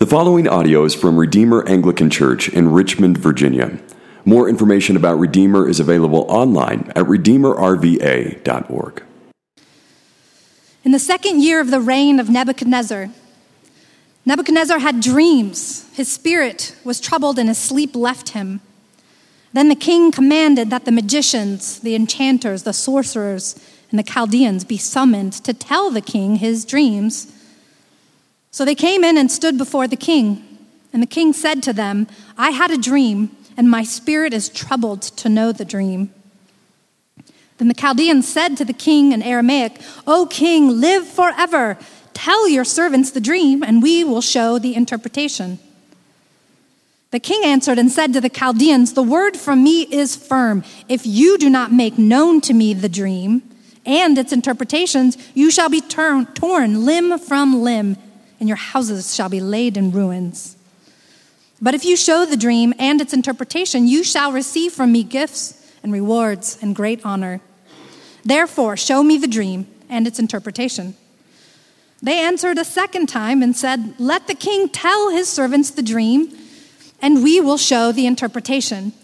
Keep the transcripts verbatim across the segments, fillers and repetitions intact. The following audio is from Redeemer Anglican Church in Richmond, Virginia. More information about Redeemer is available online at redeemer r v a dot org. In the second year of the reign of Nebuchadnezzar, Nebuchadnezzar had dreams. His spirit was troubled and his sleep left him. Then the king commanded that the magicians, the enchanters, the sorcerers, and the Chaldeans be summoned to tell the king his dreams. So they came in and stood before the king. And the king said to them, I had a dream, and my spirit is troubled to know the dream. Then the Chaldeans said to the king in Aramaic, O king, live forever. Tell your servants the dream, and we will show the interpretation. The king answered and said to the Chaldeans, The word from me is firm. If you do not make known to me the dream and its interpretations, you shall be torn, torn limb from limb, and your houses shall be laid in ruins. But if you show the dream and its interpretation, you shall receive from me gifts and rewards and great honor. Therefore, show me the dream and its interpretation. They answered a second time and said, Let the king tell his servants the dream, and we will show the interpretation.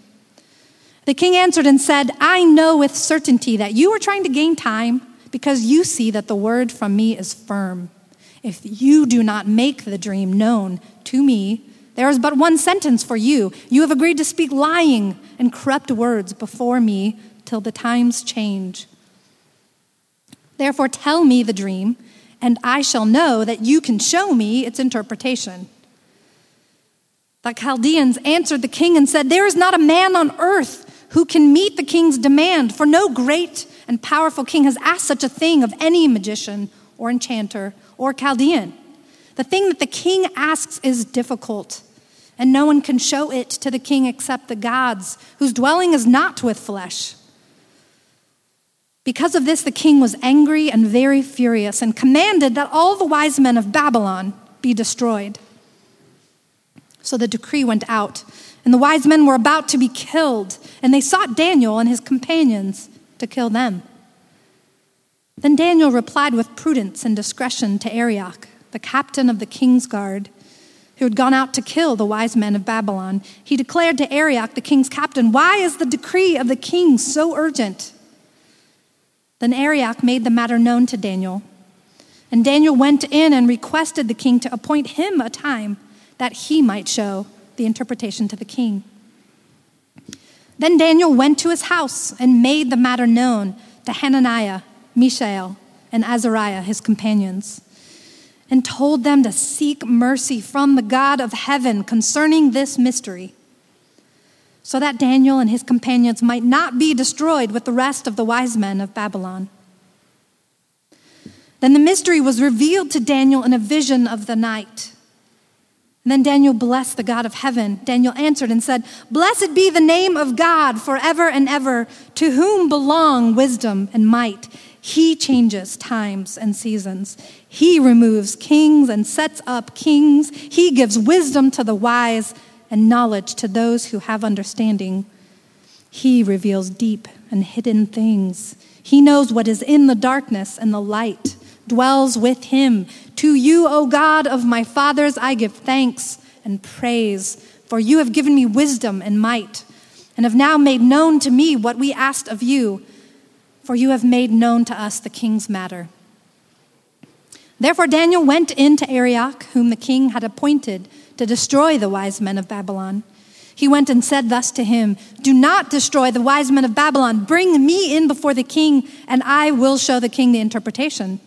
The king answered and said, I know with certainty that you are trying to gain time because you see that the word from me is firm. If you do not make the dream known to me, there is but one sentence for you. You have agreed to speak lying and corrupt words before me till the times change. Therefore, tell me the dream, and I shall know that you can show me its interpretation. The Chaldeans answered the king and said, There is not a man on earth who can meet the king's demand, for no great and powerful king has asked such a thing of any magician or enchanter or Chaldean. The thing that the king asks is difficult, and no one can show it to the king except the gods, whose dwelling is not with flesh. Because of this, the king was angry and very furious, and commanded that all the wise men of Babylon be destroyed. So the decree went out, and the wise men were about to be killed, and they sought Daniel and his companions to kill them. Then Daniel replied with prudence and discretion to Arioch, the captain of the king's guard, who had gone out to kill the wise men of Babylon. He declared to Arioch, the king's captain, Why is the decree of the king so urgent? Then Arioch made the matter known to Daniel. And Daniel went in and requested the king to appoint him a time that he might show the interpretation to the king. Then Daniel went to his house and made the matter known to Hananiah, Mishael, and Azariah, his companions, and told them to seek mercy from the God of heaven concerning this mystery, so that Daniel and his companions might not be destroyed with the rest of the wise men of Babylon. Then the mystery was revealed to Daniel in a vision of the night. And then Daniel blessed the God of heaven. Daniel answered and said, Blessed be the name of God forever and ever, to whom belong wisdom and might. He changes times and seasons. He removes kings and sets up kings. He gives wisdom to the wise and knowledge to those who have understanding. He reveals deep and hidden things. He knows what is in the darkness, and the light dwells with him. To you, O God of my fathers, I give thanks and praise, for you have given me wisdom and might, and have now made known to me what we asked of you. For you have made known to us the king's matter. Therefore Daniel went in to Arioch, whom the king had appointed to destroy the wise men of Babylon. He went and said thus to him, Do not destroy the wise men of Babylon. Bring me in before the king, and I will show the king the interpretation.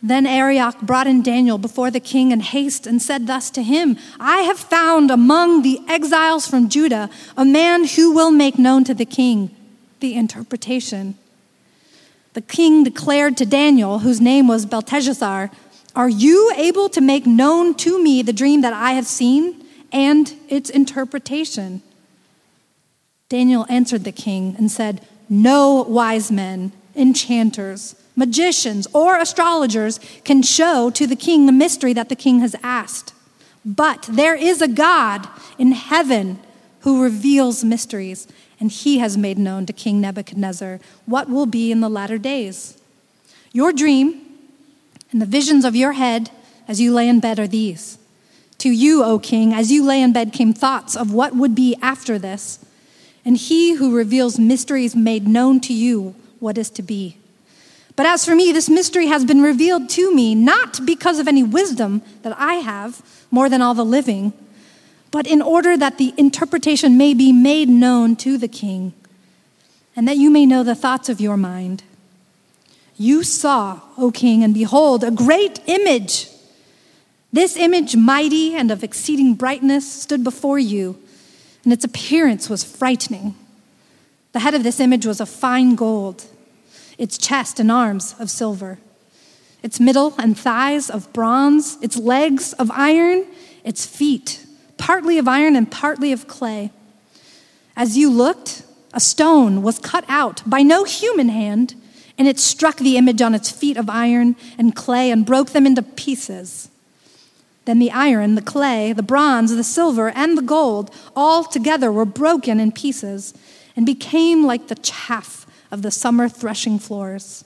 Then Arioch brought in Daniel before the king in haste and said thus to him, I have found among the exiles from Judah a man who will make known to the king the interpretation. The king declared to Daniel, whose name was Belteshazzar, Are you able to make known to me the dream that I have seen and its interpretation? Daniel answered the king and said, No wise men, enchanters, magicians, or astrologers can show to the king the mystery that the king has asked. But there is a God in heaven who reveals mysteries, and he has made known to King Nebuchadnezzar what will be in the latter days. Your dream and the visions of your head as you lay in bed are these. To you, O king, as you lay in bed came thoughts of what would be after this. And he who reveals mysteries made known to you what is to be. But as for me, this mystery has been revealed to me, not because of any wisdom that I have, more than all the living, but in order that the interpretation may be made known to the king, and that you may know the thoughts of your mind. You saw, O king, and behold, a great image. This image, mighty and of exceeding brightness, stood before you, and its appearance was frightening. The head of this image was of fine gold, its chest and arms of silver, its middle and thighs of bronze, its legs of iron, its feet, partly of iron and partly of clay. As you looked, a stone was cut out by no human hand, and it struck the image on its feet of iron and clay and broke them into pieces. Then the iron, the clay, the bronze, the silver, and the gold all together were broken in pieces and became like the chaff of the summer threshing floors.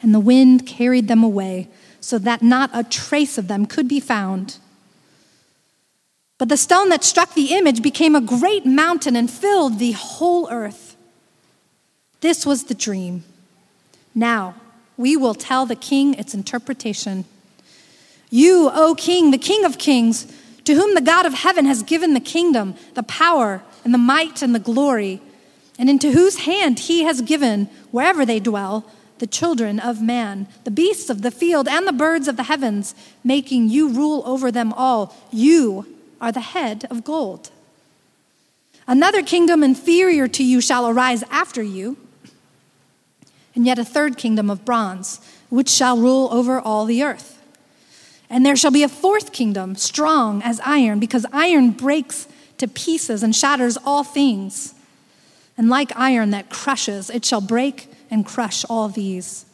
And the wind carried them away so that not a trace of them could be found. But the stone that struck the image became a great mountain and filled the whole earth. This was the dream. Now we will tell the king its interpretation. You, O king, the king of kings, to whom the God of heaven has given the kingdom, the power, and the might, and the glory, and into whose hand he has given, wherever they dwell, the children of man, the beasts of the field, and the birds of the heavens, making you rule over them all. You are the head of gold. Another kingdom inferior to you shall arise after you, and yet a third kingdom of bronze, which shall rule over all the earth. And there shall be a fourth kingdom, strong as iron, because iron breaks to pieces and shatters all things. And like iron that crushes, it shall break and crush all these.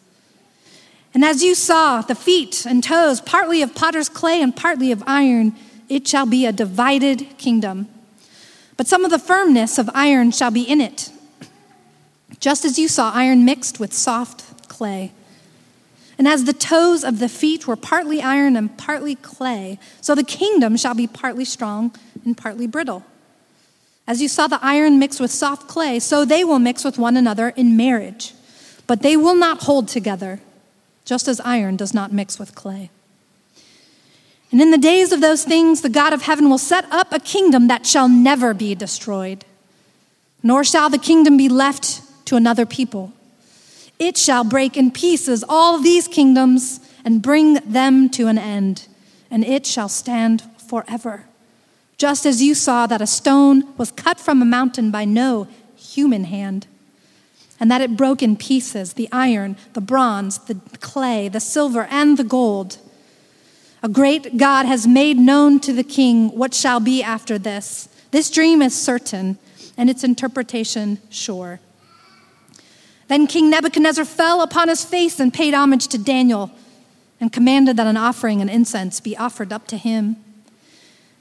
And as you saw the feet and toes, partly of potter's clay and partly of iron, it shall be a divided kingdom. But some of the firmness of iron shall be in it, just as you saw iron mixed with soft clay. And as the toes of the feet were partly iron and partly clay, so the kingdom shall be partly strong and partly brittle. As you saw the iron mixed with soft clay, so they will mix with one another in marriage, but they will not hold together, just as iron does not mix with clay. And in the days of those things, the God of heaven will set up a kingdom that shall never be destroyed, nor shall the kingdom be left to another people. It shall break in pieces all these kingdoms and bring them to an end, and it shall stand forever. Just as you saw that a stone was cut from a mountain by no human hand, and that it broke in pieces the iron, the bronze, the clay, the silver, and the gold. A great God has made known to the king what shall be after this. This dream is certain, and its interpretation sure. Then King Nebuchadnezzar fell upon his face and paid homage to Daniel, and commanded that an offering and incense be offered up to him.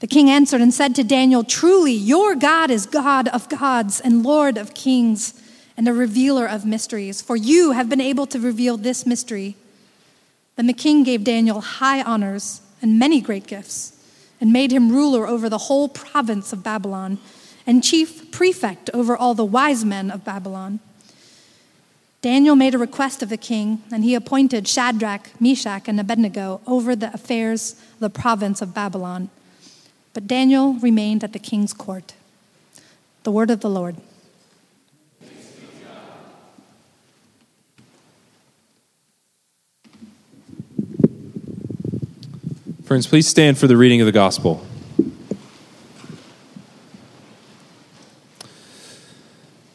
The king answered and said to Daniel, "Truly, your God is God of gods and Lord of kings and a revealer of mysteries, for you have been able to reveal this mystery." Then the king gave Daniel high honors and many great gifts and made him ruler over the whole province of Babylon and chief prefect over all the wise men of Babylon. Daniel made a request of the king, and he appointed Shadrach, Meshach, and Abednego over the affairs of the province of Babylon. But Daniel remained at the king's court. The word of the Lord. Thanks be to God. Friends, please stand for the reading of the gospel.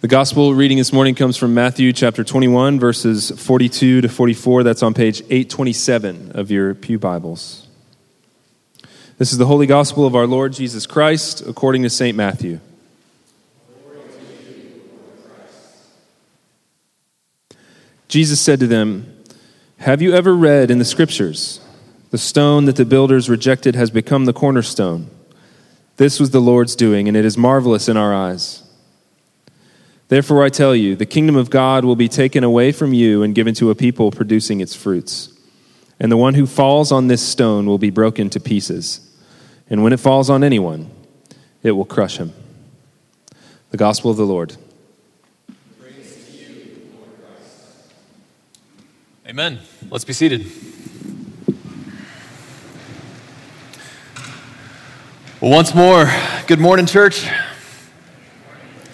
The gospel reading this morning comes from Matthew chapter twenty-one, verses forty-two to forty-four. That's on page eight twenty-seven of your pew Bibles. This is the Holy Gospel of our Lord Jesus Christ, according to Saint Matthew. Glory to you, Lord Christ. Jesus said to them, "Have you ever read in the Scriptures, 'The stone that the builders rejected has become the cornerstone. This was the Lord's doing, and it is marvelous in our eyes.' Therefore I tell you, the kingdom of God will be taken away from you and given to a people producing its fruits. And the one who falls on this stone will be broken to pieces. and when it falls on anyone, it will crush him. The Gospel of the Lord. Praise to you, Lord Christ. Amen. Let's be seated. Well, once more, good morning, church.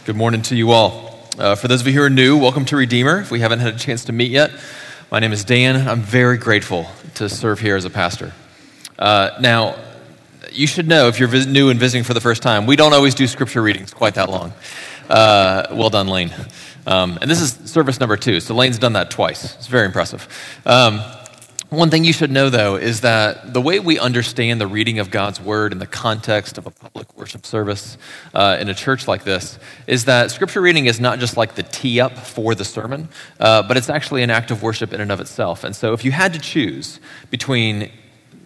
Good morning to you all. Uh, for those of you who are new, welcome to Redeemer. If we haven't had a chance to meet yet, my name is Dan. I'm very grateful to serve here as a pastor. Uh, now, you should know, if you're new and visiting for the first time, we don't always do scripture readings quite that long. Uh, well done, Lane. Um, and this is service number two, so Lane's done that twice. It's very impressive. Um, one thing you should know, though, is that the way we understand the reading of God's word in the context of a public worship service uh, in a church like this is that scripture reading is not just like the tee-up for the sermon, uh, but it's actually an act of worship in and of itself. And so if you had to choose between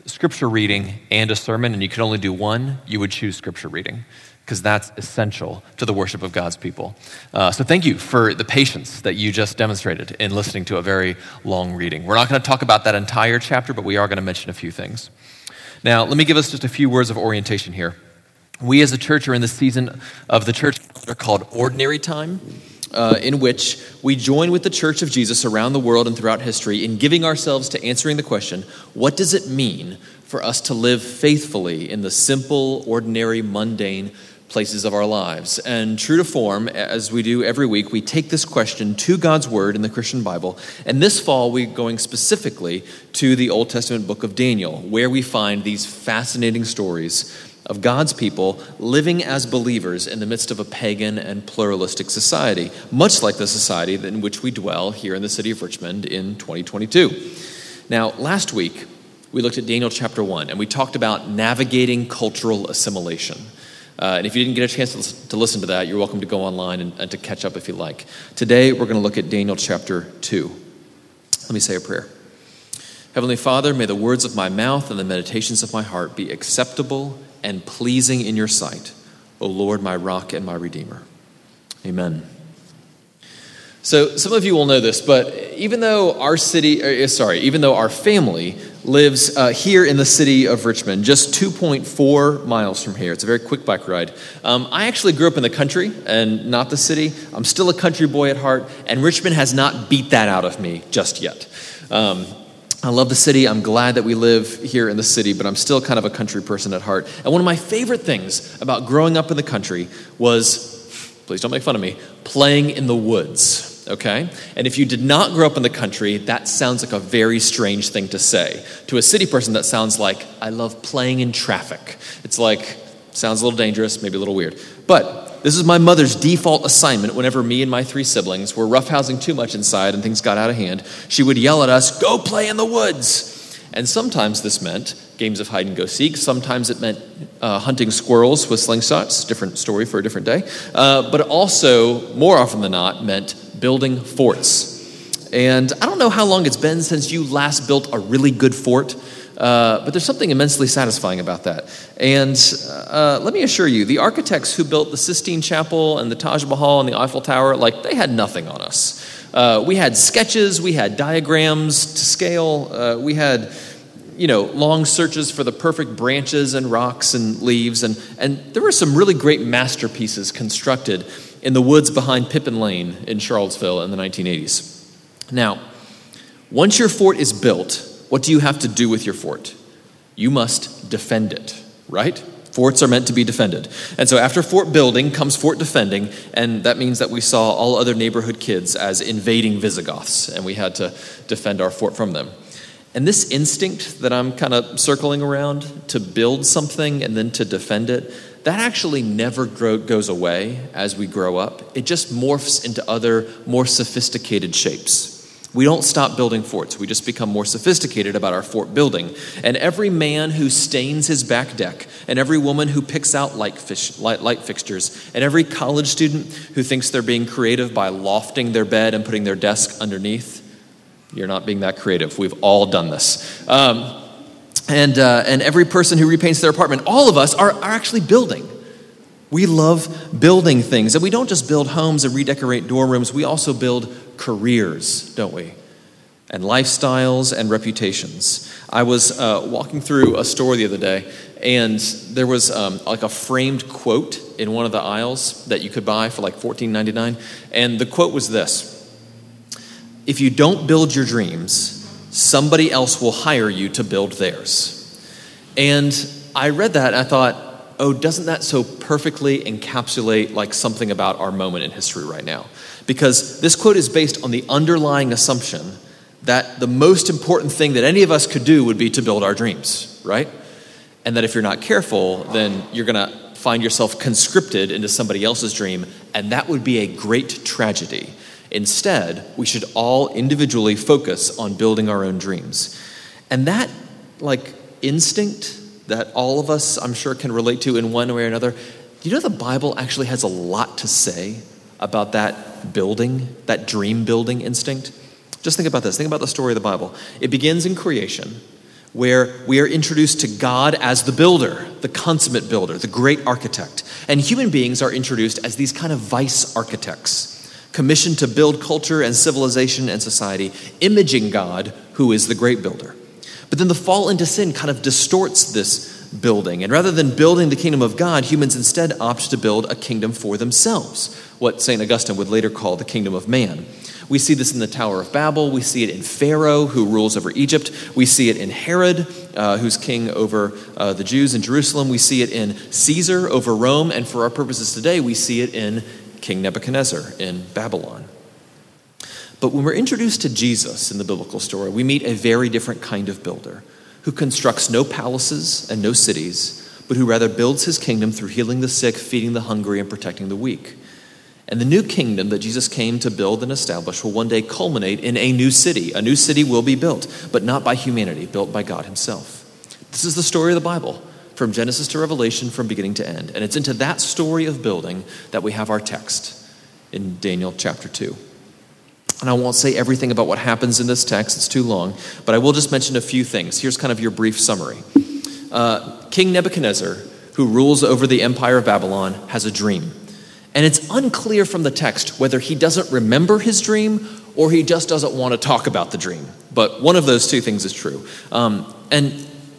scripture reading and a sermon, and you could only do one, you would choose scripture reading, because that's essential to the worship of God's people. Uh, so thank you for the patience that you just demonstrated in listening to a very long reading. We're not going to talk about that entire chapter, but we are going to mention a few things. Now, let me give us just a few words of orientation here. We as a church are in the season of the church calendar called Ordinary Time, Uh, in which we join with the Church of Jesus around the world and throughout history in giving ourselves to answering the question, what does it mean for us to live faithfully in the simple, ordinary, mundane places of our lives? And true to form, as we do every week, we take this question to God's Word in the Christian Bible. And this fall, we're going specifically to the Old Testament book of Daniel, where we find these fascinating stories of God's people living as believers in the midst of a pagan and pluralistic society, much like the society in which we dwell here in the city of Richmond in twenty twenty-two. Now, last week, we looked at Daniel chapter one, and we talked about navigating cultural assimilation. Uh, and if you didn't get a chance to listen to that, you're welcome to go online and, and to catch up if you like. Today, we're going to look at Daniel chapter two. Let me say a prayer. Heavenly Father, may the words of my mouth and the meditations of my heart be acceptable and pleasing in your sight, O Lord, my rock and my redeemer. Amen. So some of you will know this, but even though our city, sorry, even though our family lives uh, here in the city of Richmond, just two point four miles from here, it's a very quick bike ride. Um, I actually grew up in the country and not the city. I'm still a country boy at heart, and Richmond has not beat that out of me just yet. Um, I love the city. I'm glad that we live here in the city, but I'm still kind of a country person at heart. And one of my favorite things about growing up in the country was, please don't make fun of me, playing in the woods, okay? And if you did not grow up in the country, that sounds like a very strange thing to say. To a city person, that sounds like, I love playing in traffic. It's like, sounds a little dangerous, maybe a little weird. But this is my mother's default assignment whenever me and my three siblings were roughhousing too much inside and things got out of hand. She would yell at us, go play in the woods. And sometimes this meant games of hide and go seek. Sometimes it meant uh, hunting squirrels with slingshots, different story for a different day. Uh, but also, more often than not, meant building forts. And I don't know how long it's been since you last built a really good fort, Uh, but there's something immensely satisfying about that. And uh, let me assure you, the architects who built the Sistine Chapel and the Taj Mahal and the Eiffel Tower, like, they had nothing on us. Uh, we had sketches, we had diagrams to scale, uh, we had, you know, long searches for the perfect branches and rocks and leaves, and, and there were some really great masterpieces constructed in the woods behind Pippin Lane in Charlottesville in the nineteen eighties. Now, once your fort is built, what do you have to do with your fort? You must defend it, right? Forts are meant to be defended. And so after fort building comes fort defending, and that means that we saw all other neighborhood kids as invading Visigoths, and we had to defend our fort from them. And this instinct that I'm kind of circling around to build something and then to defend it, that actually never grow, goes away as we grow up. It just morphs into other, more sophisticated shapes. We don't stop building forts. We just become more sophisticated about our fort building. And every man who stains his back deck, and every woman who picks out light, fish, light, light fixtures, and every college student who thinks they're being creative by lofting their bed and putting their desk underneath, you're not being that creative. We've all done this. Um, and uh, and every person who repaints their apartment, all of us are, are actually building. We love building things. And we don't just build homes and redecorate dorm rooms. We also build careers, don't we? And lifestyles and reputations. I was uh, walking through a store the other day, And there was um, like a framed quote in one of the aisles that you could buy for like fourteen ninety-nine. And the quote was this: "If you don't build your dreams, somebody else will hire you to build theirs." And I read that and I thought, oh, doesn't that so perfectly encapsulate like something about our moment in history right now? Because this quote is based on the underlying assumption that the most important thing that any of us could do would be to build our dreams, right? And that if you're not careful, then you're going to find yourself conscripted into somebody else's dream, and that would be a great tragedy. Instead, we should all individually focus on building our own dreams. And that, like, instinct that all of us, I'm sure, can relate to in one way or another, you know, the Bible actually has a lot to say about that building, that dream building instinct. Just think about this. Think about the story of the Bible. It begins in creation, where we are introduced to God as the builder, the consummate builder, the great architect. And human beings are introduced as these kind of vice architects, commissioned to build culture and civilization and society, imaging God, who is the great builder. But then the fall into sin kind of distorts this building. And rather than building the kingdom of God, humans instead opt to build a kingdom for themselves, what Saint Augustine would later call the kingdom of man. We see this in the Tower of Babel. We see it in Pharaoh, who rules over Egypt. We see it in Herod, uh, who's king over uh, the Jews in Jerusalem. We see it in Caesar over Rome. And for our purposes today, we see it in King Nebuchadnezzar in Babylon. But when we're introduced to Jesus in the biblical story, we meet a very different kind of builder who constructs no palaces and no cities, but who rather builds his kingdom through healing the sick, feeding the hungry, and protecting the weak. And the new kingdom that Jesus came to build and establish will one day culminate in a new city. A new city will be built, but not by humanity, built by God himself. This is the story of the Bible, from Genesis to Revelation, from beginning to end. And it's into that story of building that we have our text in Daniel chapter two. And I won't say everything about what happens in this text, it's too long, but I will just mention a few things. Here's kind of your brief summary. Uh, King Nebuchadnezzar, who rules over the empire of Babylon, has a dream. And it's unclear from the text whether he doesn't remember his dream or he just doesn't want to talk about the dream. But one of those two things is true. Um, and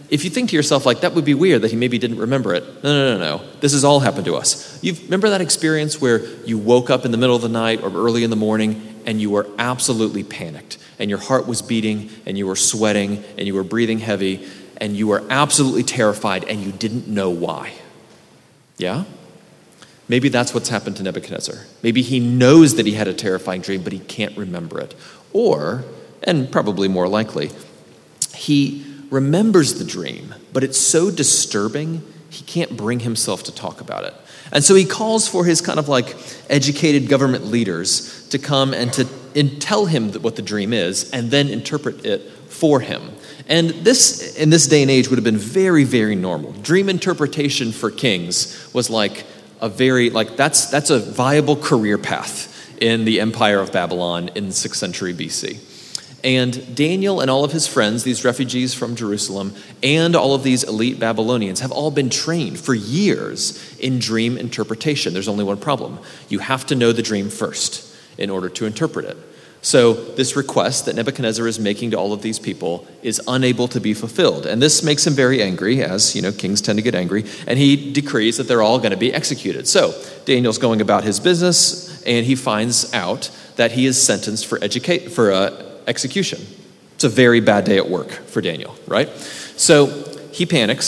if you think to yourself, like, that would be weird that he maybe didn't remember it. No, no, no, no. This has all happened to us. You remember that experience where you woke up in the middle of the night or early in the morning and you were absolutely panicked and your heart was beating and you were sweating and you were breathing heavy and you were absolutely terrified and you didn't know why? Yeah? Maybe that's what's happened to Nebuchadnezzar. Maybe he knows that he had a terrifying dream, but he can't remember it. Or, and probably more likely, he remembers the dream, but it's so disturbing, he can't bring himself to talk about it. And so he calls for his kind of like educated government leaders to come and to and tell him what the dream is and then interpret it for him. And this, in this day and age, would have been very, very normal. Dream interpretation for kings was like, A very, like, that's that's a viable career path in the empire of Babylon in sixth century B C. And Daniel and all of his friends, these refugees from Jerusalem, and all of these elite Babylonians have all been trained for years in dream interpretation. There's only one problem. You have to know the dream first in order to interpret it. So this request that Nebuchadnezzar is making to all of these people is unable to be fulfilled. And this makes him very angry, as, you know, kings tend to get angry. And he decrees that they're all going to be executed. So Daniel's going about his business, and he finds out that he is sentenced for educate for uh, execution. It's a very bad day at work for Daniel, right? So he panics,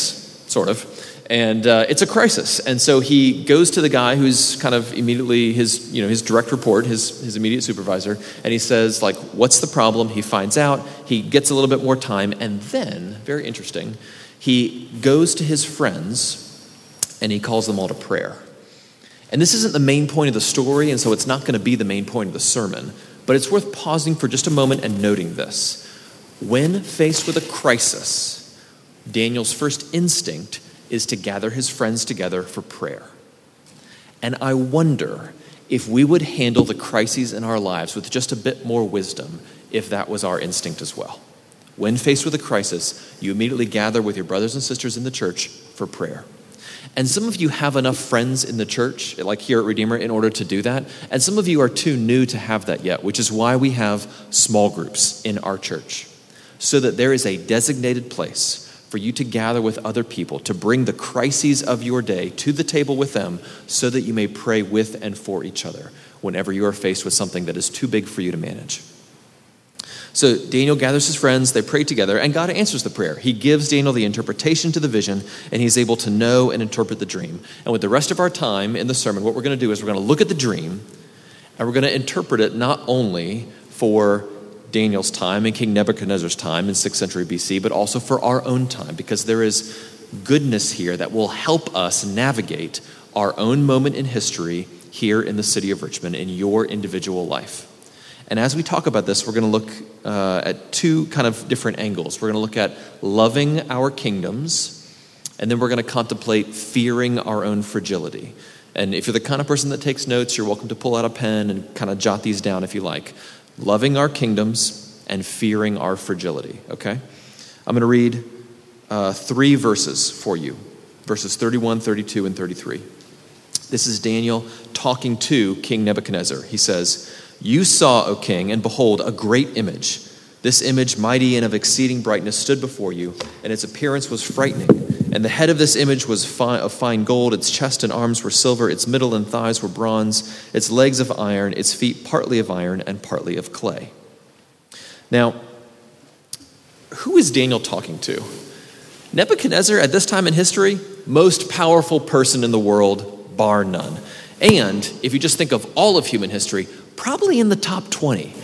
sort of. And uh, it's a crisis. And so he goes to the guy who's kind of immediately his, you know, his direct report, his, his immediate supervisor. And he says, like, what's the problem? He finds out. He gets a little bit more time. And then, very interesting, he goes to his friends and he calls them all to prayer. And this isn't the main point of the story. And so it's not going to be the main point of the sermon. But it's worth pausing for just a moment and noting this. When faced with a crisis, Daniel's first instinct is to gather his friends together for prayer. And I wonder if we would handle the crises in our lives with just a bit more wisdom if that was our instinct as well. When faced with a crisis, you immediately gather with your brothers and sisters in the church for prayer. And some of you have enough friends in the church, like here at Redeemer, in order to do that. And some of you are too new to have that yet, which is why we have small groups in our church, so that there is a designated place for for you to gather with other people, to bring the crises of your day to the table with them so that you may pray with and for each other whenever you are faced with something that is too big for you to manage. So Daniel gathers his friends, they pray together, and God answers the prayer. He gives Daniel the interpretation to the vision, and he's able to know and interpret the dream. And with the rest of our time in the sermon, what we're going to do is we're going to look at the dream, and we're going to interpret it not only for Daniel's time and King Nebuchadnezzar's time in sixth century B C, but also for our own time, because there is goodness here that will help us navigate our own moment in history here in the city of Richmond in your individual life. And as we talk about this, we're going to look uh, at two kind of different angles. We're going to look at loving our kingdoms, and then we're going to contemplate fearing our own fragility. And if you're the kind of person that takes notes, you're welcome to pull out a pen and kind of jot these down if you like. Loving our kingdoms and fearing our fragility, okay? I'm going to read uh, three verses for you, verses thirty-one, thirty-two, and thirty-three. This is Daniel talking to King Nebuchadnezzar. He says, "You saw, O king, and behold, a great image. This image, mighty and of exceeding brightness, stood before you, and its appearance was frightening. And the head of this image was fi- of fine gold, its chest and arms were silver, its middle and thighs were bronze, its legs of iron, its feet partly of iron and partly of clay." Now, who is Daniel talking to? Nebuchadnezzar, at this time in history, most powerful person in the world, bar none. And if you just think of all of human history, probably in the top twenty.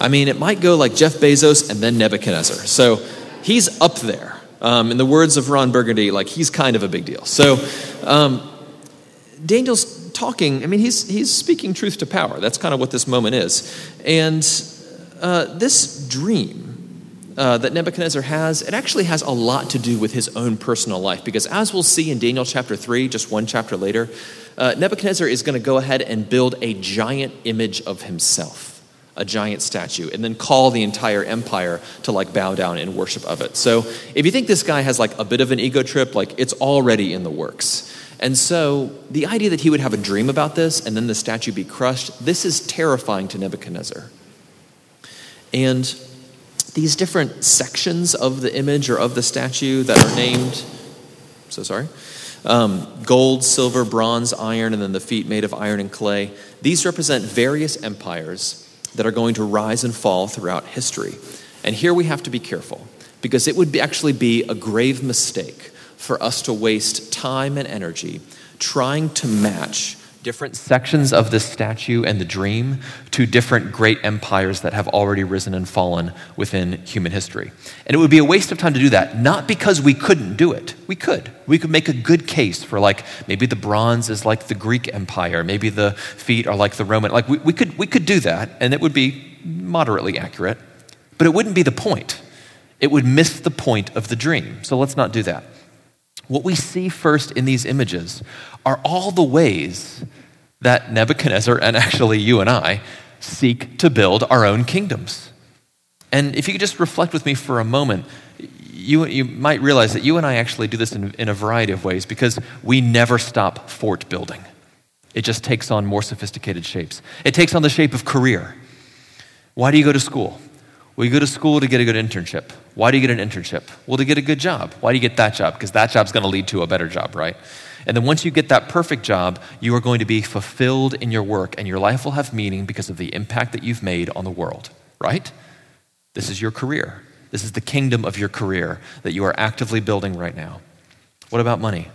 I mean, it might go like Jeff Bezos and then Nebuchadnezzar. So he's up there. Um, in the words of Ron Burgundy, like, he's kind of a big deal. So um, Daniel's talking. I mean, he's he's speaking truth to power. That's kind of what this moment is. And uh, this dream uh, that Nebuchadnezzar has, it actually has a lot to do with his own personal life, because as we'll see in Daniel chapter three, just one chapter later, uh, Nebuchadnezzar is going to go ahead and build a giant image of himself, a giant statue, and then call the entire empire to like bow down in worship of it. So if you think this guy has like a bit of an ego trip, like it's already in the works. And so the idea that he would have a dream about this and then the statue be crushed, this is terrifying to Nebuchadnezzar. And these different sections of the image or of the statue that are named, so sorry, Um, gold, silver, bronze, iron, and then the feet made of iron and clay, these represent various empires that are going to rise and fall throughout history. And here we have to be careful, because it would be actually be a grave mistake for us to waste time and energy trying to match different sections of this statue and the dream to different great empires that have already risen and fallen within human history. And it would be a waste of time to do that, not because we couldn't do it. We could. We could make a good case for, like, maybe the bronze is like the Greek Empire, maybe the feet are like the Roman. Like, we, we could we could do that, and it would be moderately accurate, but it wouldn't be the point. It would miss the point of the dream. So let's not do that. What we see first in these images are all the ways that Nebuchadnezzar, and actually you and I, seek to build our own kingdoms. And if you could just reflect with me for a moment, you, you might realize that you and I actually do this in, in a variety of ways, because we never stop fort building. It just takes on more sophisticated shapes. It takes on the shape of career. Why do you go to school? Well, you go to school to get a good internship. Why do you get an internship? Well, to get a good job. Why do you get that job? Because that job's going to lead to a better job, right? And then once you get that perfect job, you are going to be fulfilled in your work, and your life will have meaning because of the impact that you've made on the world, right? This is your career. This is the kingdom of your career that you are actively building right now. What about money?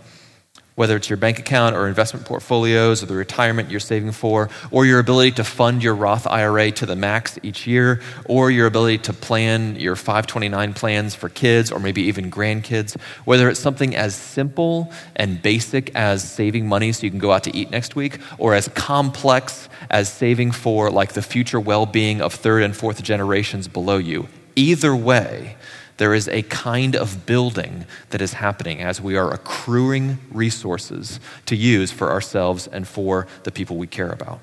Whether it's your bank account or investment portfolios or the retirement you're saving for, or your ability to fund your Roth I R A to the max each year, or your ability to plan your five twenty-nine plans for kids or maybe even grandkids, whether it's something as simple and basic as saving money so you can go out to eat next week, or as complex as saving for like the future well-being of third and fourth generations below you. Either way, there is a kind of building that is happening as we are accruing resources to use for ourselves and for the people we care about.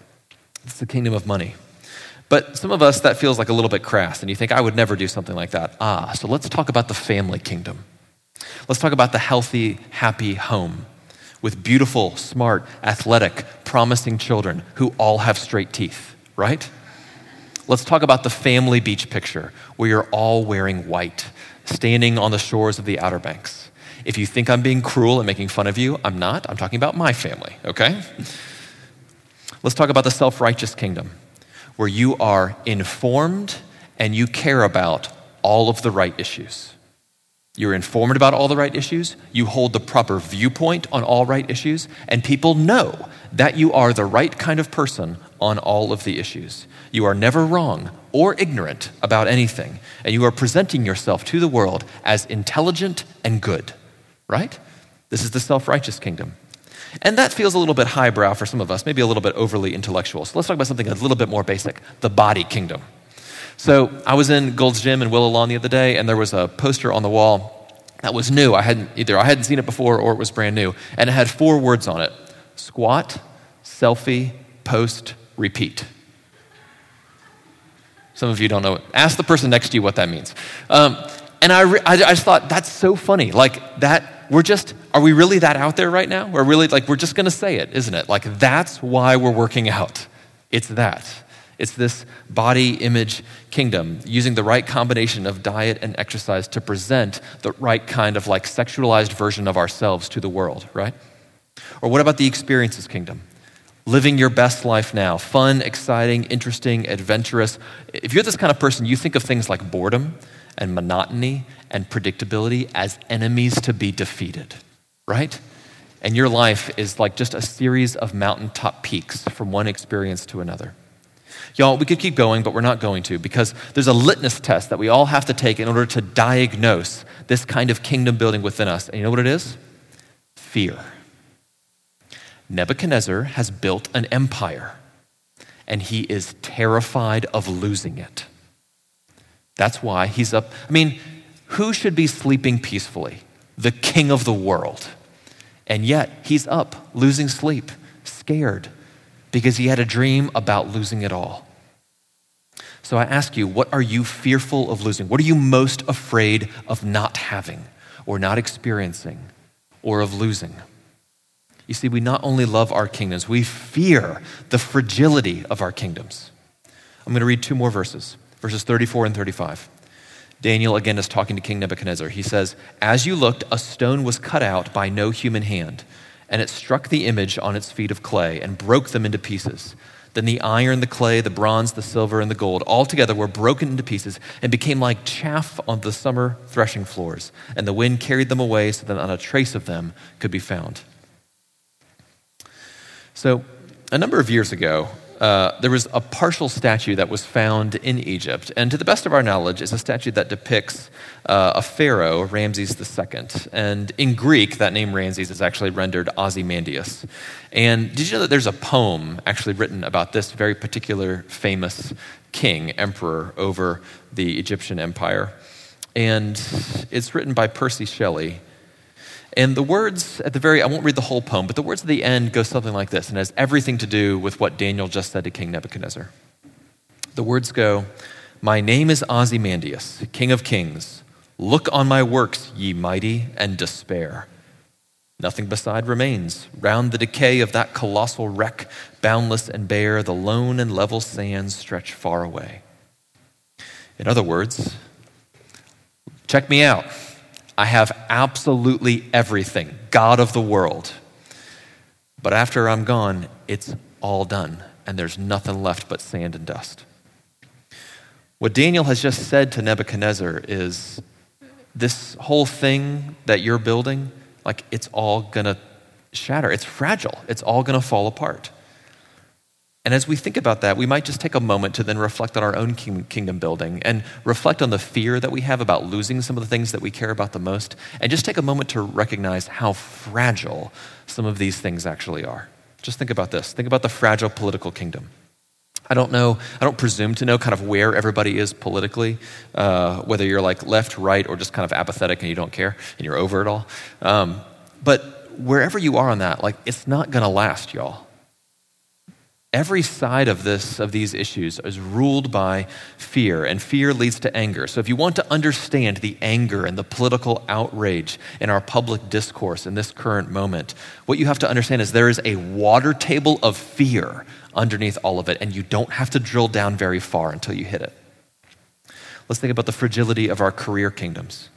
It's the kingdom of money. But some of us, that feels like a little bit crass, and you think, I would never do something like that. Ah, so let's talk about the family kingdom. Let's talk about the healthy, happy home with beautiful, smart, athletic, promising children who all have straight teeth, right? Let's talk about the family beach picture where you're all wearing white, standing on the shores of the Outer Banks. If you think I'm being cruel and making fun of you, I'm not. I'm talking about my family, okay? Let's talk about the self-righteous kingdom where you are informed and you care about all of the right issues. You're informed about all the right issues, you hold the proper viewpoint on all right issues, and people know that you are the right kind of person on all of the issues. You are never wrong or ignorant about anything, and you are presenting yourself to the world as intelligent and good, right? This is the self-righteous kingdom. And that feels a little bit highbrow for some of us, maybe a little bit overly intellectual. So let's talk about something a little bit more basic, the body kingdom. So I was in Gold's Gym in Willow Lawn the other day, and there was a poster on the wall that was new. I hadn't either I hadn't seen it before or it was brand new. And it had four words on it: squat, selfie, post, repeat. Some of you don't know it. Ask the person next to you what that means. Um, and I, re- I just thought, that's so funny. Like that, we're just, are we really that out there right now? We're really like, we're just gonna say it, isn't it? Like that's why we're working out. It's that. It's this body image kingdom, using the right combination of diet and exercise to present the right kind of like sexualized version of ourselves to the world, right? Or what about the experiences kingdom? Living your best life now, fun, exciting, interesting, adventurous. If you're this kind of person, you think of things like boredom and monotony and predictability as enemies to be defeated, right? And your life is like just a series of mountaintop peaks from one experience to another. Y'all, we could keep going, but we're not going to, because there's a litmus test that we all have to take in order to diagnose this kind of kingdom building within us. And you know what it is? Fear. Nebuchadnezzar has built an empire, and he is terrified of losing it. That's why he's up. I mean, who should be sleeping peacefully? The king of the world. And yet he's up, losing sleep, scared, because he had a dream about losing it all. So I ask you, what are you fearful of losing? What are you most afraid of not having or not experiencing or of losing? You see, we not only love our kingdoms, we fear the fragility of our kingdoms. I'm gonna read two more verses, verses thirty-four and thirty-five. Daniel again is talking to King Nebuchadnezzar. He says, "As you looked, a stone was cut out by no human hand, and it struck the image on its feet of clay and broke them into pieces. Then the iron, the clay, the bronze, the silver, and the gold all together were broken into pieces and became like chaff on the summer threshing floors, and the wind carried them away so that not a trace of them could be found." So a number of years ago, uh, there was a partial statue that was found in Egypt, and to the best of our knowledge, it's a statue that depicts uh, a pharaoh, Ramses the Second, and in Greek, that name Ramses is actually rendered Ozymandias. And did you know that there's a poem actually written about this very particular famous king, emperor over the Egyptian empire? And it's written by Percy Shelley. And the words at the very, I won't read the whole poem, but the words at the end go something like this, and has everything to do with what Daniel just said to King Nebuchadnezzar. The words go, "My name is Ozymandias, King of Kings. Look on my works, ye mighty, and despair. Nothing beside remains. Round the decay of that colossal wreck, boundless and bare, the lone and level sands stretch far away." In other words, check me out. I have absolutely everything, God of the world. But after I'm gone, it's all done, and there's nothing left but sand and dust. What Daniel has just said to Nebuchadnezzar is, this whole thing that you're building, like it's all gonna shatter. It's fragile. It's all gonna fall apart. And as we think about that, we might just take a moment to then reflect on our own kingdom building and reflect on the fear that we have about losing some of the things that we care about the most, and just take a moment to recognize how fragile some of these things actually are. Just think about this. Think about the fragile political kingdom. I don't know, I don't presume to know kind of where everybody is politically, uh, whether you're like left, right, or just kind of apathetic and you don't care and you're over it all. Um, but wherever you are on that, like it's not gonna last, y'all. Every side of this, of these issues is ruled by fear, and fear leads to anger. So if you want to understand the anger and the political outrage in our public discourse in this current moment, what you have to understand is there is a water table of fear underneath all of it, and you don't have to drill down very far until you hit it. Let's think about the fragility of our career kingdoms.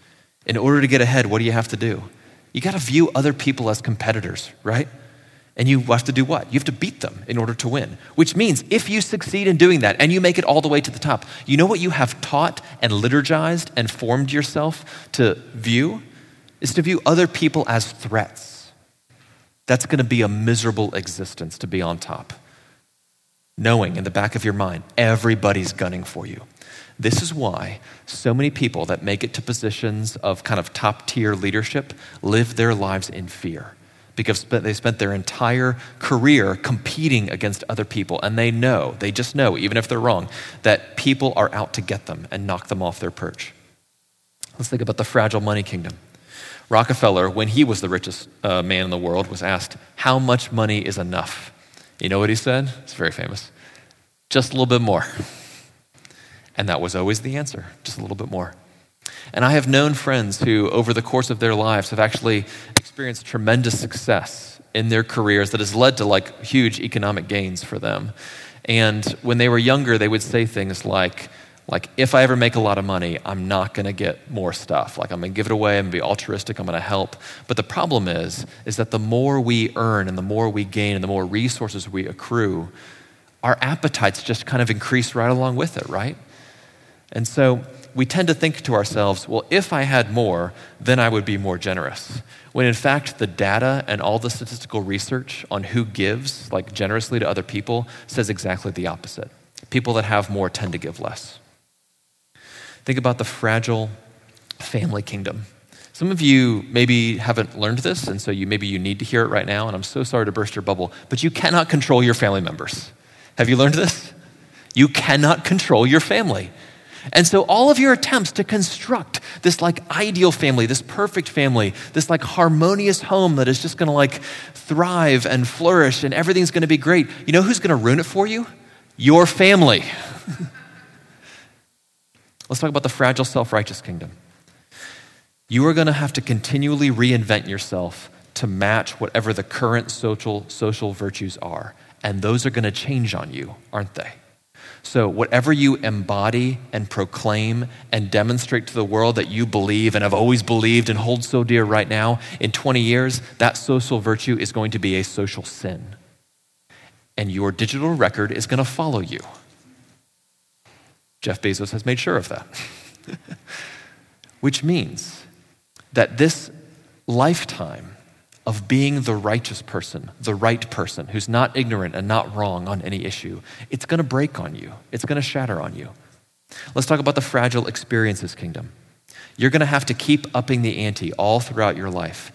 In order to get ahead, what do you have to do? You got to view other people as competitors, right? And you have to do what? You have to beat them in order to win, which means if you succeed in doing that and you make it all the way to the top, you know what you have taught and liturgized and formed yourself to view? Is to view other people as threats. That's going to be a miserable existence to be on top, knowing in the back of your mind, everybody's gunning for you. This is why so many people that make it to positions of kind of top-tier leadership live their lives in fear, because they spent their entire career competing against other people, and they know, they just know, even if they're wrong, that people are out to get them and knock them off their perch. Let's think about the fragile money kingdom. Rockefeller, when he was the richest uh, man in the world, was asked, how much money is enough? You know what he said? It's very famous. Just a little bit more. And that was always the answer, just a little bit more. And I have known friends who, over the course of their lives, have actually experienced tremendous success in their careers that has led to like huge economic gains for them. And when they were younger, they would say things like, like, if I ever make a lot of money, I'm not going to get more stuff. Like, I'm going to give it away, I'm going to be altruistic, I'm going to help. But the problem is, is that the more we earn and the more we gain and the more resources we accrue, our appetites just kind of increase right along with it, right? And so we tend to think to ourselves, well, if I had more, then I would be more generous. When in fact, the data and all the statistical research on who gives, like generously to other people, says exactly the opposite. People that have more tend to give less. Think about the fragile family kingdom. Some of you maybe haven't learned this, and so you maybe you need to hear it right now, and I'm so sorry to burst your bubble, but you cannot control your family members. Have you learned this? You cannot control your family. And so all of your attempts to construct this like ideal family, this perfect family, this like harmonious home that is just gonna like thrive and flourish and everything's gonna be great. You know who's gonna ruin it for you? Your family. Let's talk about the fragile self-righteous kingdom. You are gonna have to continually reinvent yourself to match whatever the current social, social virtues are. And those are gonna change on you, aren't they? So whatever you embody and proclaim and demonstrate to the world that you believe and have always believed and hold so dear right now, in twenty years, that social virtue is going to be a social sin. And your digital record is going to follow you. Jeff Bezos has made sure of that. Which means that this lifetime of being the righteous person, the right person, who's not ignorant and not wrong on any issue, it's gonna break on you. It's gonna shatter on you. Let's talk about the fragile experiences kingdom. You're gonna have to keep upping the ante all throughout your life.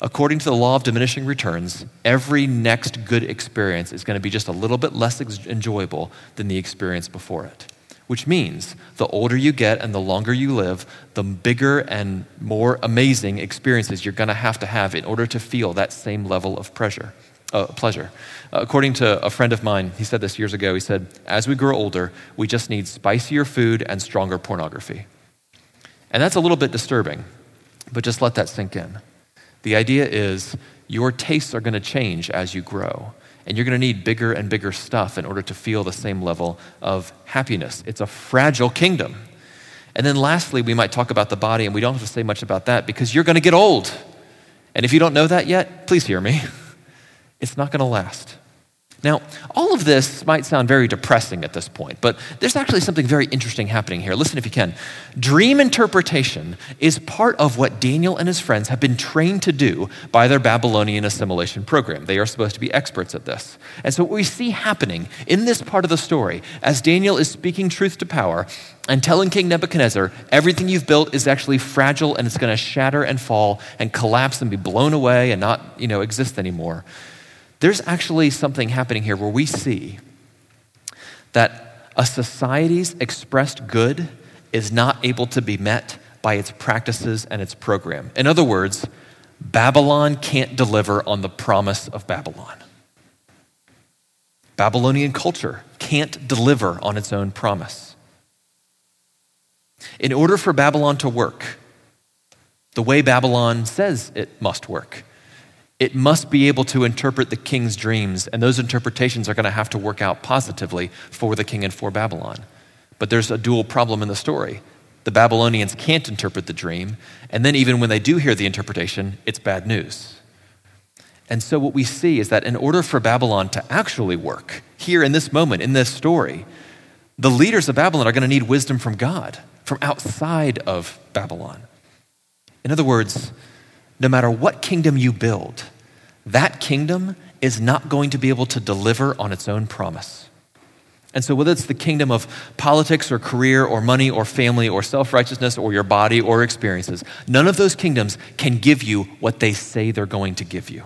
According to the law of diminishing returns, every next good experience is gonna be just a little bit less enjoyable than the experience before it. Which means the older you get and the longer you live, the bigger and more amazing experiences you're gonna have to have in order to feel that same level of pressure, uh, pleasure. Uh, according to a friend of mine, he said this years ago, he said, as we grow older, we just need spicier food and stronger pornography. And that's a little bit disturbing, but just let that sink in. The idea is your tastes are gonna change as you grow. And you're gonna need bigger and bigger stuff in order to feel the same level of happiness. It's a fragile kingdom. And then lastly, we might talk about the body, and we don't have to say much about that because you're gonna get old. And if you don't know that yet, please hear me. It's not gonna last. Now, all of this might sound very depressing at this point, but there's actually something very interesting happening here. Listen if you can. Dream interpretation is part of what Daniel and his friends have been trained to do by their Babylonian assimilation program. They are supposed to be experts at this. And so what we see happening in this part of the story, as Daniel is speaking truth to power and telling King Nebuchadnezzar, everything you've built is actually fragile and it's gonna shatter and fall and collapse and be blown away and not, you know, exist anymore. There's actually something happening here where we see that a society's expressed good is not able to be met by its practices and its program. In other words, Babylon can't deliver on the promise of Babylon. Babylonian culture can't deliver on its own promise. In order for Babylon to work the way Babylon says it must work, it must be able to interpret the king's dreams, and those interpretations are going to have to work out positively for the king and for Babylon. But there's a dual problem in the story. The Babylonians can't interpret the dream, and then even when they do hear the interpretation, it's bad news. And so what we see is that in order for Babylon to actually work here in this moment, in this story, the leaders of Babylon are going to need wisdom from God, from outside of Babylon. In other words, no matter what kingdom you build, that kingdom is not going to be able to deliver on its own promise. And so whether it's the kingdom of politics or career or money or family or self-righteousness or your body or experiences, none of those kingdoms can give you what they say they're going to give you.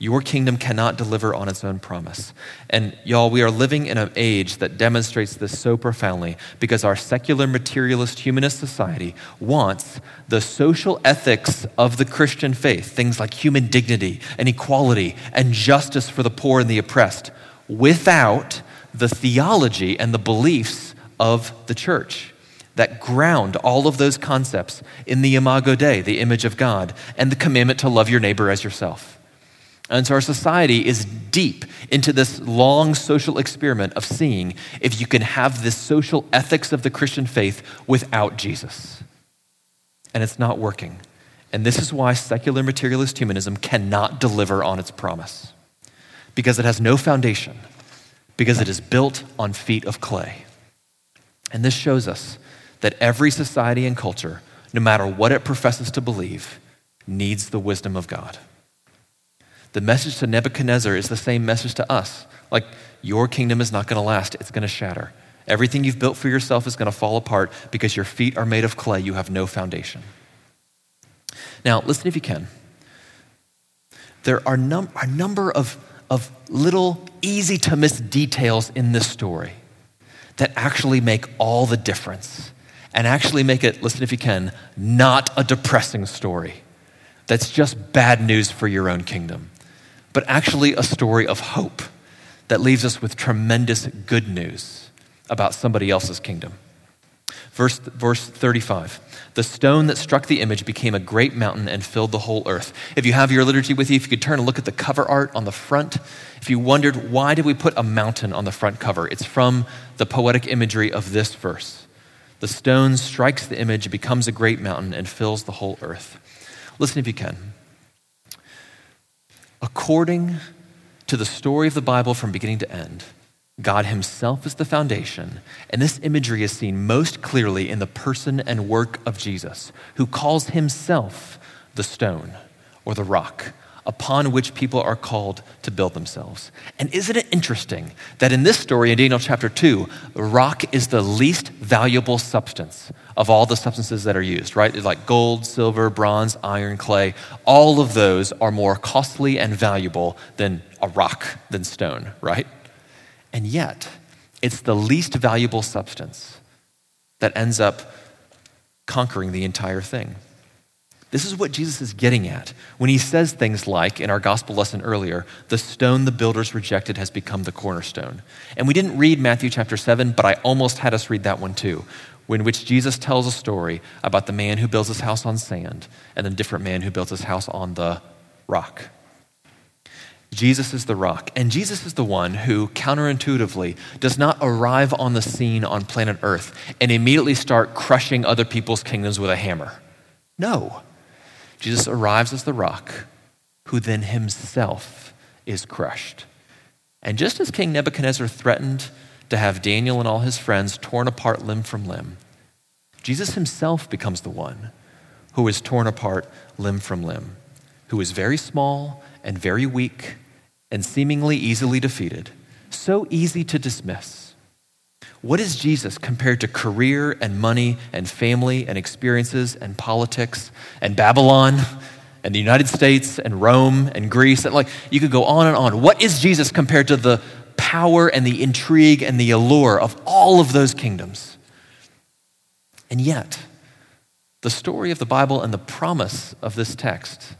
Your kingdom cannot deliver on its own promise. And y'all, we are living in an age that demonstrates this so profoundly because our secular materialist humanist society wants the social ethics of the Christian faith, things like human dignity and equality and justice for the poor and the oppressed, without the theology and the beliefs of the church that ground all of those concepts in the imago Dei, the image of God, and the commandment to love your neighbor as yourself. And so our society is deep into this long social experiment of seeing if you can have this social ethics of the Christian faith without Jesus. And it's not working. And this is why secular materialist humanism cannot deliver on its promise, because it has no foundation, because it is built on feet of clay. And this shows us that every society and culture, no matter what it professes to believe, needs the wisdom of God. The message to Nebuchadnezzar is the same message to us. Like, your kingdom is not going to last. It's going to shatter. Everything you've built for yourself is going to fall apart because your feet are made of clay. You have no foundation. Now, listen if you can. There are num- a number of, of little easy-to-miss details in this story that actually make all the difference and actually make it, listen if you can, not a depressing story that's just bad news for your own kingdom, but actually a story of hope that leaves us with tremendous good news about somebody else's kingdom. Verse, verse thirty-five, the stone that struck the image became a great mountain and filled the whole earth. If you have your liturgy with you, if you could turn and look at the cover art on the front, if you wondered, why did we put a mountain on the front cover? It's from the poetic imagery of this verse. The stone strikes the image, becomes a great mountain and fills the whole earth. Listen if you can. According to the story of the Bible from beginning to end, God himself is the foundation, and this imagery is seen most clearly in the person and work of Jesus, who calls himself the stone or the rock upon which people are called to build themselves. And isn't it interesting that in this story in Daniel chapter two, rock is the least valuable substance of all the substances that are used, right? Like gold, silver, bronze, iron, clay, all of those are more costly and valuable than a rock, than stone, right? And yet, it's the least valuable substance that ends up conquering the entire thing. This is what Jesus is getting at when he says things like, in our gospel lesson earlier, the stone the builders rejected has become the cornerstone. And we didn't read Matthew chapter seven, but I almost had us read that one too, in which Jesus tells a story about the man who builds his house on sand and a different man who builds his house on the rock. Jesus is the rock, and Jesus is the one who counterintuitively does not arrive on the scene on planet Earth and immediately start crushing other people's kingdoms with a hammer. No. Jesus arrives as the rock, who then himself is crushed. And just as King Nebuchadnezzar threatened to have Daniel and all his friends torn apart limb from limb, Jesus himself becomes the one who is torn apart limb from limb, who is very small and very weak and seemingly easily defeated, so easy to dismiss. What is Jesus compared to career and money and family and experiences and politics and Babylon and the United States and Rome and Greece? And like, you could go on and on. What is Jesus compared to the power and the intrigue and the allure of all of those kingdoms? And yet, the story of the Bible and the promise of this text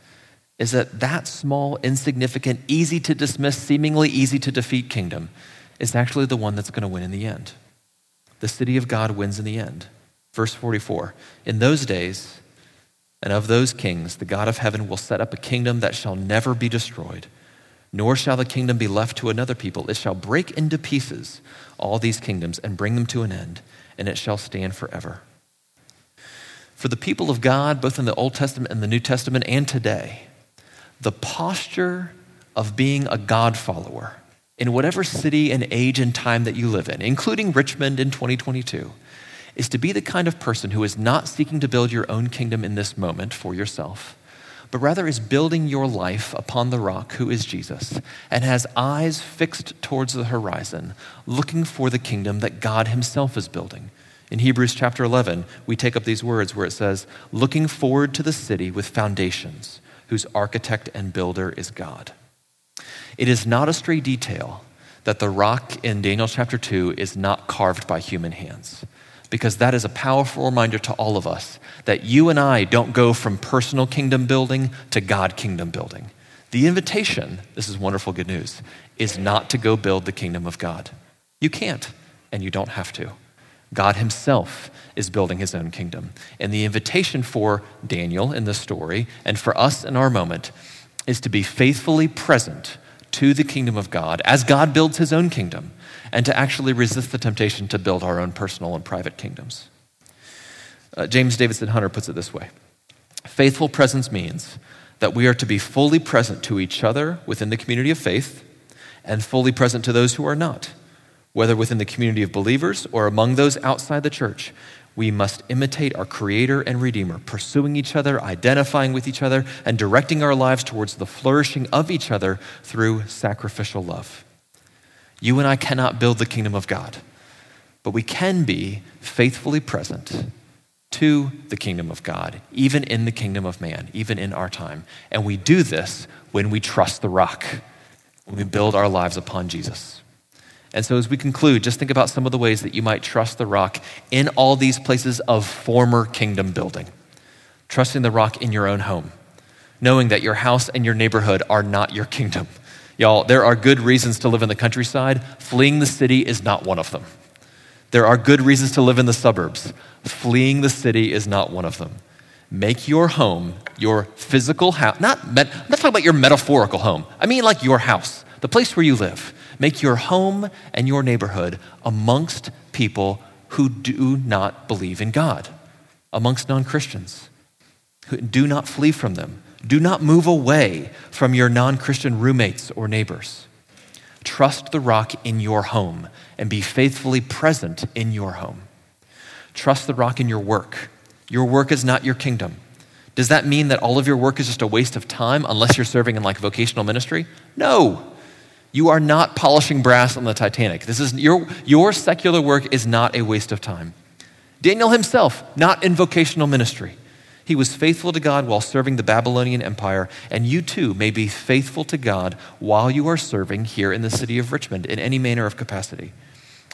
is that that small, insignificant, easy to dismiss, seemingly easy to defeat kingdom is actually the one that's going to win in the end. The city of God wins in the end. Verse forty-four, in those days and of those kings, the God of heaven will set up a kingdom that shall never be destroyed, nor shall the kingdom be left to another people. It shall break into pieces all these kingdoms and bring them to an end, and it shall stand forever. For the people of God, both in the Old Testament and the New Testament and today, the posture of being a God follower in whatever city and age and time that you live in, including Richmond in twenty twenty-two, is to be the kind of person who is not seeking to build your own kingdom in this moment for yourself, but rather is building your life upon the rock who is Jesus and has eyes fixed towards the horizon, looking for the kingdom that God himself is building. In Hebrews chapter eleven, we take up these words where it says, looking forward to the city with foundations, whose architect and builder is God. It is not a stray detail that the rock in Daniel chapter two is not carved by human hands, because that is a powerful reminder to all of us that you and I don't go from personal kingdom building to God kingdom building. The invitation, this is wonderful good news, is not to go build the kingdom of God. You can't, and you don't have to. God himself is building his own kingdom. And the invitation for Daniel in this story and for us in our moment is to be faithfully present to the kingdom of God as God builds his own kingdom, and to actually resist the temptation to build our own personal and private kingdoms. Uh, James Davidson Hunter puts it this way. Faithful presence means that we are to be fully present to each other within the community of faith and fully present to those who are not, whether within the community of believers or among those outside the church. We must imitate our Creator and Redeemer, pursuing each other, identifying with each other, and directing our lives towards the flourishing of each other through sacrificial love. You and I cannot build the kingdom of God, but we can be faithfully present to the kingdom of God, even in the kingdom of man, even in our time. And we do this when we trust the rock, when we build our lives upon Jesus. And so as we conclude, just think about some of the ways that you might trust the rock in all these places of former kingdom building. Trusting the rock in your own home, knowing that your house and your neighborhood are not your kingdom. Y'all, there are good reasons to live in the countryside. Fleeing the city is not one of them. There are good reasons to live in the suburbs. Fleeing the city is not one of them. Make your home, your physical house, not, met, I'm not talking about your metaphorical home. I mean like your house, the place where you live. Make your home and your neighborhood amongst people who do not believe in God, amongst non-Christians. Do not flee from them. Do not move away from your non-Christian roommates or neighbors. Trust the rock in your home and be faithfully present in your home. Trust the rock in your work. Your work is not your kingdom. Does that mean that all of your work is just a waste of time unless you're serving in like vocational ministry? No. You are not polishing brass on the Titanic. This is your, your secular work is not a waste of time. Daniel himself, not in vocational ministry. He was faithful to God while serving the Babylonian Empire, and you too may be faithful to God while you are serving here in the city of Richmond in any manner of capacity.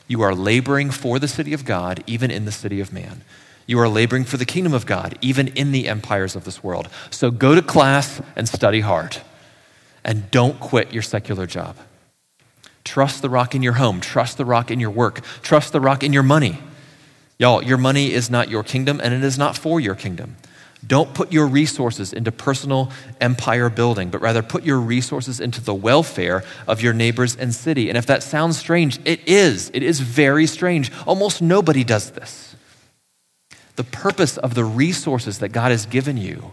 You are laboring for the city of God, even in the city of man. You are laboring for the kingdom of God, even in the empires of this world. So go to class and study hard. And don't quit your secular job. Trust the rock in your home. Trust the rock in your work. Trust the rock in your money. Y'all, your money is not your kingdom, and it is not for your kingdom. Don't put your resources into personal empire building, but rather put your resources into the welfare of your neighbors and city. And if that sounds strange, it is. It is very strange. Almost nobody does this. The purpose of the resources that God has given you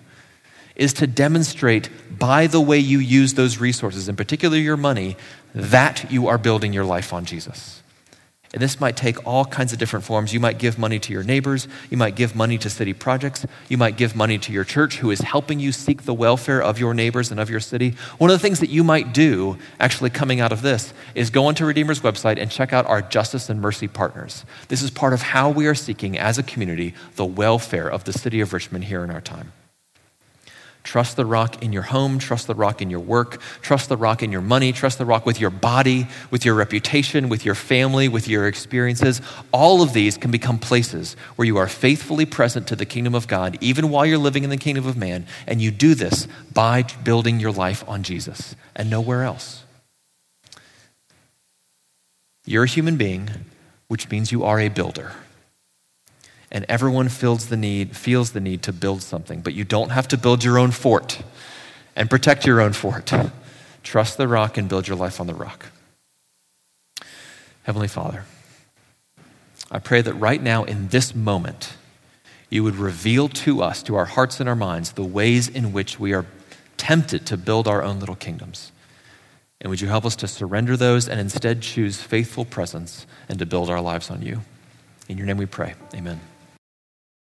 is to demonstrate by the way you use those resources, in particular your money, that you are building your life on Jesus. And this might take all kinds of different forms. You might give money to your neighbors. You might give money to city projects. You might give money to your church who is helping you seek the welfare of your neighbors and of your city. One of the things that you might do, actually coming out of this, is go onto Redeemer's website and check out our Justice and Mercy Partners. This is part of how we are seeking, as a community, the welfare of the city of Richmond here in our time. Trust the rock in your home, trust the rock in your work, trust the rock in your money, trust the rock with your body, with your reputation, with your family, with your experiences. All of these can become places where you are faithfully present to the kingdom of God, even while you're living in the kingdom of man, and you do this by building your life on Jesus and nowhere else. You're a human being, which means you are a builder. And everyone feels the need, feels the need to build something, but you don't have to build your own fort and protect your own fort. Trust the rock and build your life on the rock. Heavenly Father, I pray that right now in this moment, you would reveal to us, to our hearts and our minds, the ways in which we are tempted to build our own little kingdoms. And would you help us to surrender those and instead choose faithful presence and to build our lives on you? In your name we pray, amen.